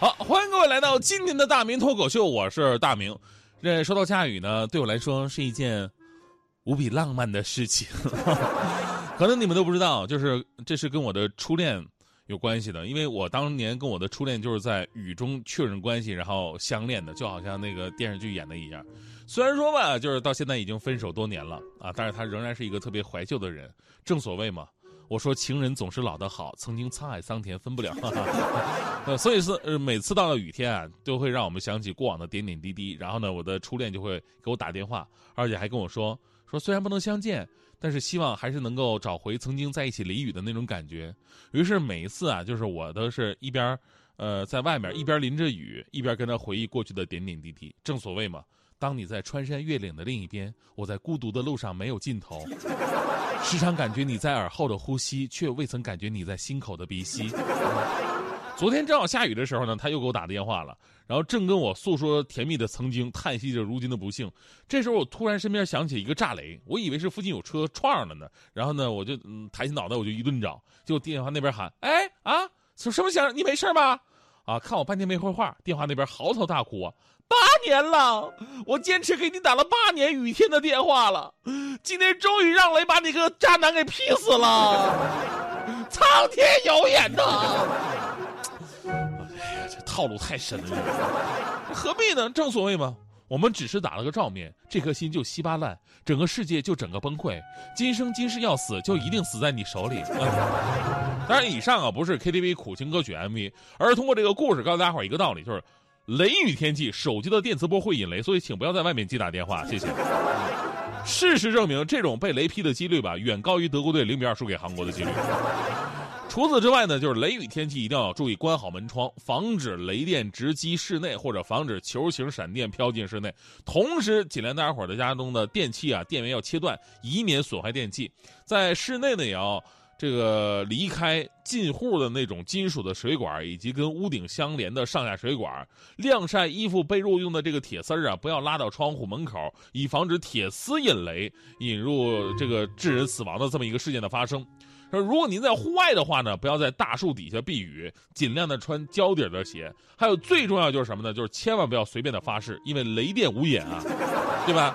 好，欢迎各位来到今天的大明脱口秀，我是大明。这说到下雨呢，对我来说是一件无比浪漫的事情。可能你们都不知道，就是这是跟我的初恋有关系的，因为我当年跟我的初恋就是在雨中确认关系，然后相恋的，就好像那个电视剧演的一样。虽然说吧，就是到现在已经分手多年了啊，但是他仍然是一个特别怀旧的人。正所谓嘛。我说情人总是老得好，曾经沧海桑田分不了。所以是每次到了雨天啊，都会让我们想起过往的点点滴滴。然后呢，我的初恋就会给我打电话，而且还跟我说虽然不能相见，但是希望还是能够找回曾经在一起淋雨的那种感觉。于是每一次啊，就是我都是一边在外面一边淋着雨，一边跟他回忆过去的点点滴滴。正所谓嘛，当你在穿山越岭的另一边，我在孤独的路上没有尽头。时常感觉你在耳后的呼吸，却未曾感觉你在心口的鼻息。昨天正好下雨的时候呢，他又给我打电话了，然后正跟我诉说甜蜜的曾经，叹息着如今的不幸。这时候我突然身边响起一个炸雷，我以为是附近有车撞了呢，然后呢我就抬起脑袋我就一顿找，结果电话那边喊：哎啊，什么响？你没事吧？啊，看我半天没回话，电话那边嚎啕大哭啊！8年了，我坚持给你打了8年雨天的电话了，今天终于让雷把你个渣男给劈死了，苍天有眼呐！哎呀，这套路太深了，何必呢？正所谓嘛，我们只是打了个照面，这颗心就稀巴烂，整个世界就整个崩溃，今生今世要死就一定死在你手里。当然以上啊不是 KTV 苦情歌曲 MV， 而是通过这个故事告诉大家伙一个道理，就是雷雨天气手机的电磁波会引雷，所以请不要在外面接打电话，谢谢。事实证明，这种被雷劈的几率吧，远高于德国队0-2输给韩国的几率。除此之外呢，就是雷雨天气一定要注意关好门窗，防止雷电直击室内，或者防止球形闪电飘进室内。同时尽量大家伙的家中的电器啊电源要切断，以免损坏电器。在室内呢也要这个离开近户的那种金属的水管，以及跟屋顶相连的上下水管。晾晒衣服被褥用的这个铁丝啊，不要拉到窗户门口，以防止铁丝引雷引入这个致人死亡的这么一个事件的发生。如果您在户外的话呢，不要在大树底下避雨，尽量的穿胶底的鞋。还有最重要就是什么呢？就是千万不要随便的发誓，因为雷电无眼啊，对吧？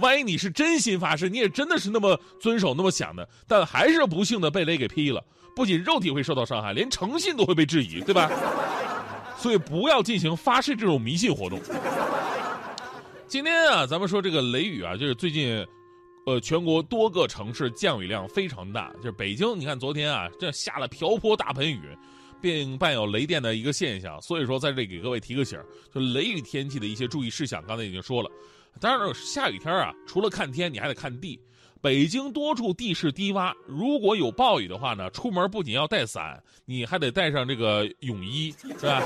万一你是真心发誓，你也真的是那么遵守那么想的，但还是不幸的被雷给劈了，不仅肉体会受到伤害，连诚信都会被质疑，对吧？所以不要进行发誓这种迷信活动。今天啊，咱们说这个雷雨啊，就是最近全国多个城市降雨量非常大，就是北京你看昨天啊，这下了瓢泼大盆雨，并伴有雷电的一个现象。所以说在这里给各位提个醒，就雷雨天气的一些注意事项刚才已经说了。当然下雨天啊，除了看天你还得看地。北京多处地势低洼，如果有暴雨的话呢，出门不仅要带伞，你还得带上这个泳衣，是吧？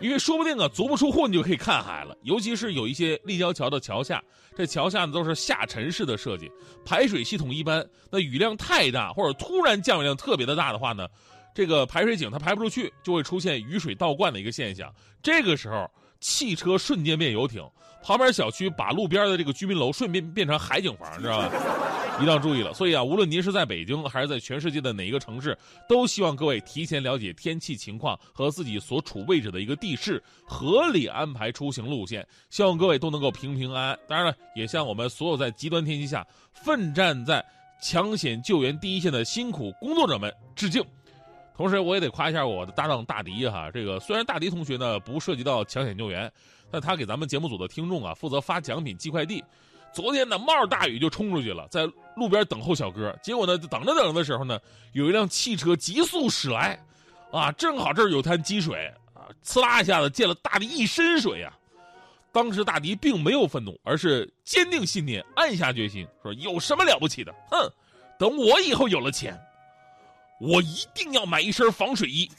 因为说不定啊，足不出户你就可以看海了。尤其是有一些立交桥的桥下，这桥下呢都是下沉式的设计，排水系统一般，那雨量太大或者突然降雨量特别的大的话呢，这个排水井它排不出去，就会出现雨水倒灌的一个现象。这个时候汽车瞬间变游艇，旁边小区把路边的这个居民楼顺便变成海景房，知道吧？一定要注意了。所以啊，无论您是在北京还是在全世界的哪一个城市，都希望各位提前了解天气情况和自己所处位置的一个地势，合理安排出行路线，希望各位都能够平平安安。当然了，也向我们所有在极端天气下奋战在抢险救援第一线的辛苦工作者们致敬。同时我也得夸一下我的搭档大迪哈，这个虽然大迪同学呢不涉及到抢险救援，但他给咱们节目组的听众啊负责发奖品寄快递。昨天呢冒着大雨就冲出去了，在路边等候小哥，结果呢等着等着的时候呢，有一辆汽车急速驶来啊，正好这儿有滩积水啊，刺啦一下子溅了大迪一身水啊。当时大迪并没有愤怒，而是坚定信念，暗下决心说有什么了不起的，哼，等我以后有了钱，我一定要买一身防水衣。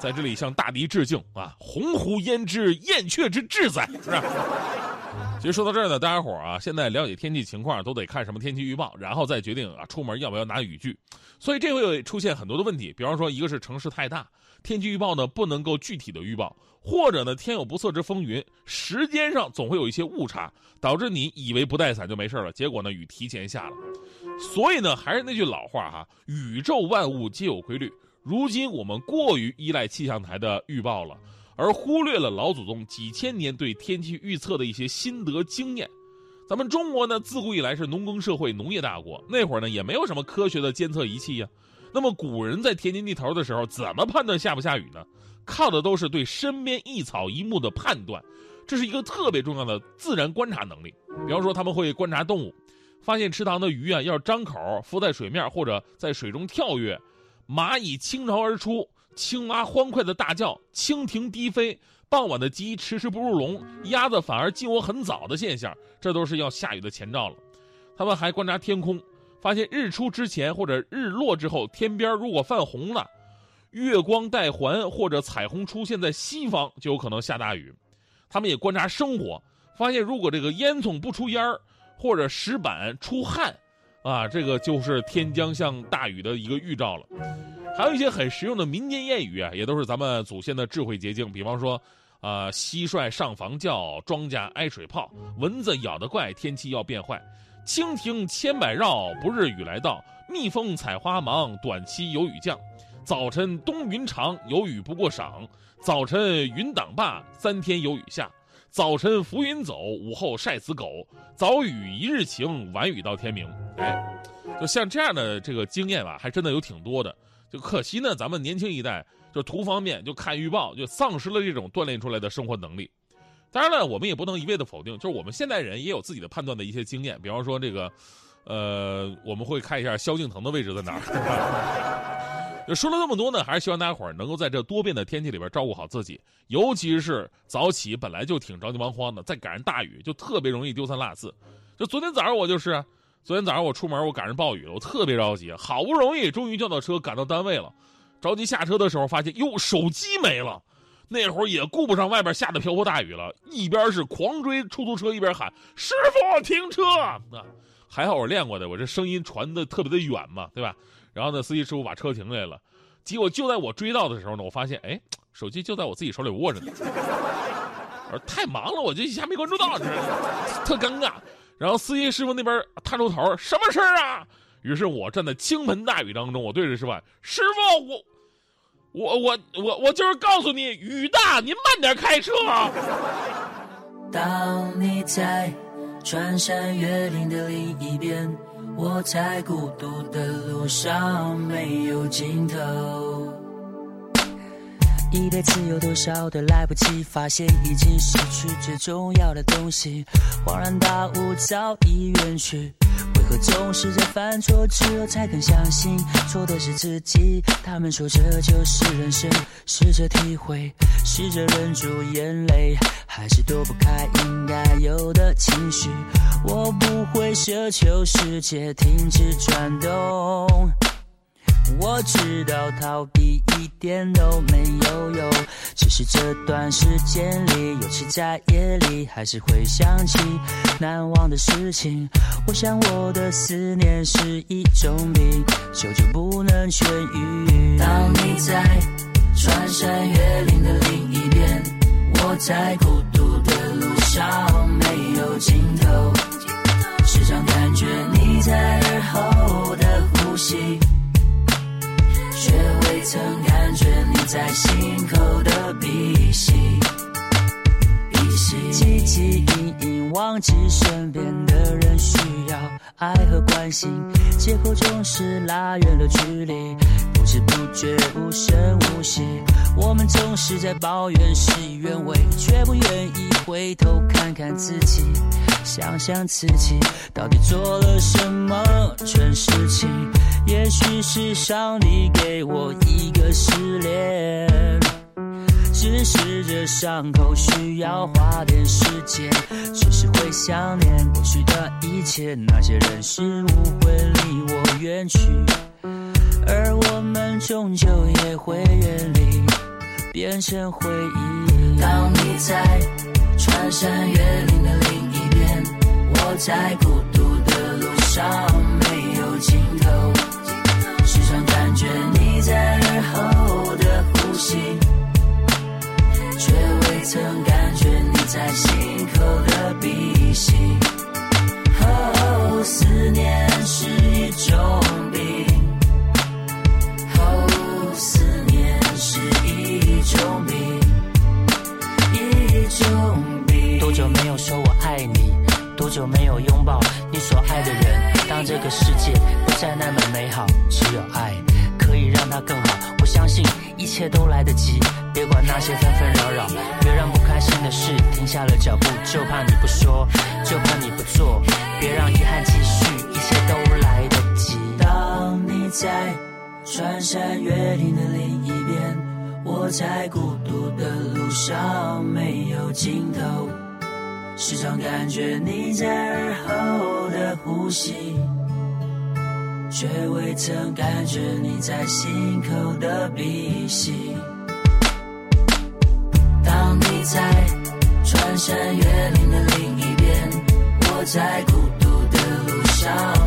在这里向大敌致敬啊！鸿鹄焉知燕雀之志哉？是吧？其实说到这儿呢，大家伙啊，现在了解天气情况都得看什么天气预报，然后再决定啊出门要不要拿雨具。所以这会出现很多的问题，比方说一个是城市太大，天气预报呢不能够具体的预报，或者呢天有不测之风云，时间上总会有一些误差，导致你以为不带伞就没事了，结果呢雨提前下了。所以呢还是那句老话哈，宇宙万物皆有规律。如今我们过于依赖气象台的预报了，而忽略了老祖宗几千年对天气预测的一些心得经验。咱们中国呢，自古以来是农耕社会、农业大国，那会儿呢也没有什么科学的监测仪器呀。那么古人在田间地头的时候，怎么判断下不下雨呢？靠的都是对身边一草一木的判断，这是一个特别重要的自然观察能力。比方说，他们会观察动物，发现池塘的鱼啊，要是张口浮在水面或者在水中跳跃，蚂蚁倾巢而出。青蛙欢快的大叫，蜻蜓低飞，傍晚的鸡迟迟不入笼，鸭子反而进窝很早的现象，这都是要下雨的前兆了。他们还观察天空，发现日出之前或者日落之后，天边如果泛红了，月光带环或者彩虹出现在西方，就有可能下大雨。他们也观察生活，发现如果这个烟囱不出烟儿，或者石板出汗啊，这个就是天将降大雨的一个预兆了。还有一些很实用的民间谚语啊，也都是咱们祖先的智慧结晶。比方说，蟋蟀上房叫，庄稼挨水泡，蚊子咬得怪，天气要变坏，蜻蜓千百绕，不日雨来到，蜜蜂采花忙，短期有雨降，早晨冬云长，有雨不过晌，早晨云挡罢，三天有雨下，早晨浮云走，午后晒死狗，早雨一日晴，晚雨到天明。哎，就像这样的这个经验吧，还真的有挺多的。就可惜呢，咱们年轻一代就图方便，就看预报，就丧失了这种锻炼出来的生活能力。当然了，我们也不能一味的否定，就是我们现代人也有自己的判断的一些经验。比方说这个，我们会看一下萧敬腾的位置在哪儿。说了那么多呢，还是希望大家伙儿能够在这多变的天气里边照顾好自己，尤其是早起本来就挺着急忙慌的，再赶上大雨就特别容易丢三落四。就昨天早上我出门，我赶上暴雨了，我特别着急，好不容易终于叫到车赶到单位了，着急下车的时候发现哟手机没了，那会儿也顾不上外边下的瓢泼大雨了，一边是狂追出租车，一边喊师傅停车啊！还好我练过的，我这声音传得特别的远嘛，对吧？然后呢，司机师傅把车停下来了，结果就在我追到的时候呢，我发现，哎，手机就在我自己手里握着呢。我说太忙了，我就一下没关注到，特尴尬。然后司机师傅那边探出头，什么事儿啊？于是我站在倾盆大雨当中，我对着师傅，师傅，我就是告诉你，雨大，您慢点开车啊。当你在穿山越岭的另一边，我在孤独的路上没有尽头，一辈子有多少的来不及发现，已经失去最重要的东西，恍然大悟早已远去，为何总是在犯错之后才肯相信错的是自己？他们说这就是人生，试着体会，试着忍住眼泪，还是躲不开应该有的情绪。我不会奢求世界停止转动，我知道逃避一点都没有用，只是这段时间里，尤其在夜里，还是会想起难忘的事情。我想我的思念是一种病，久久不能痊愈。当你在穿山越岭的另一边，我在孤独的路上没有尽头，时常感觉你在耳后的呼吸，却未曾感觉你在心口的鼻息。汲汲营营忘记身边的人需要爱和关心，借口总是拉远了距离，不知不觉无声无息。我们总是在抱怨事与愿违，却不愿意回头看看自己，想想自己到底做了什么蠢事情。也许是上帝给我一个失恋，只是这伤口需要花点时间，只是会想念过去的一切，那些人事物会离我远去，而我们终究也会远离。变成回忆。当你在穿山越岭的另一边，我在孤独的路上没有尽头，时常感觉你在耳后的呼吸，却未曾感觉你在心口的鼻息。哦，思念是一种病，哦，思念是一种病，一种病。多久没有说我爱你，多久没有拥抱你所爱的人？当这个世界不再那么美好，只有爱可以让它更好。我相信一切都来得及，别管那些纷纷扰扰，别让不开心的事停下了脚步，就怕你不说，就怕你不做，别让遗憾继续，一切都来得及。当你在穿山越岭的另一边，我在孤独的路上没有尽头，时常感觉你在耳后的呼吸，却未曾感觉你在心口的鼻息。当你在穿山越岭的另一边，我在孤独的路上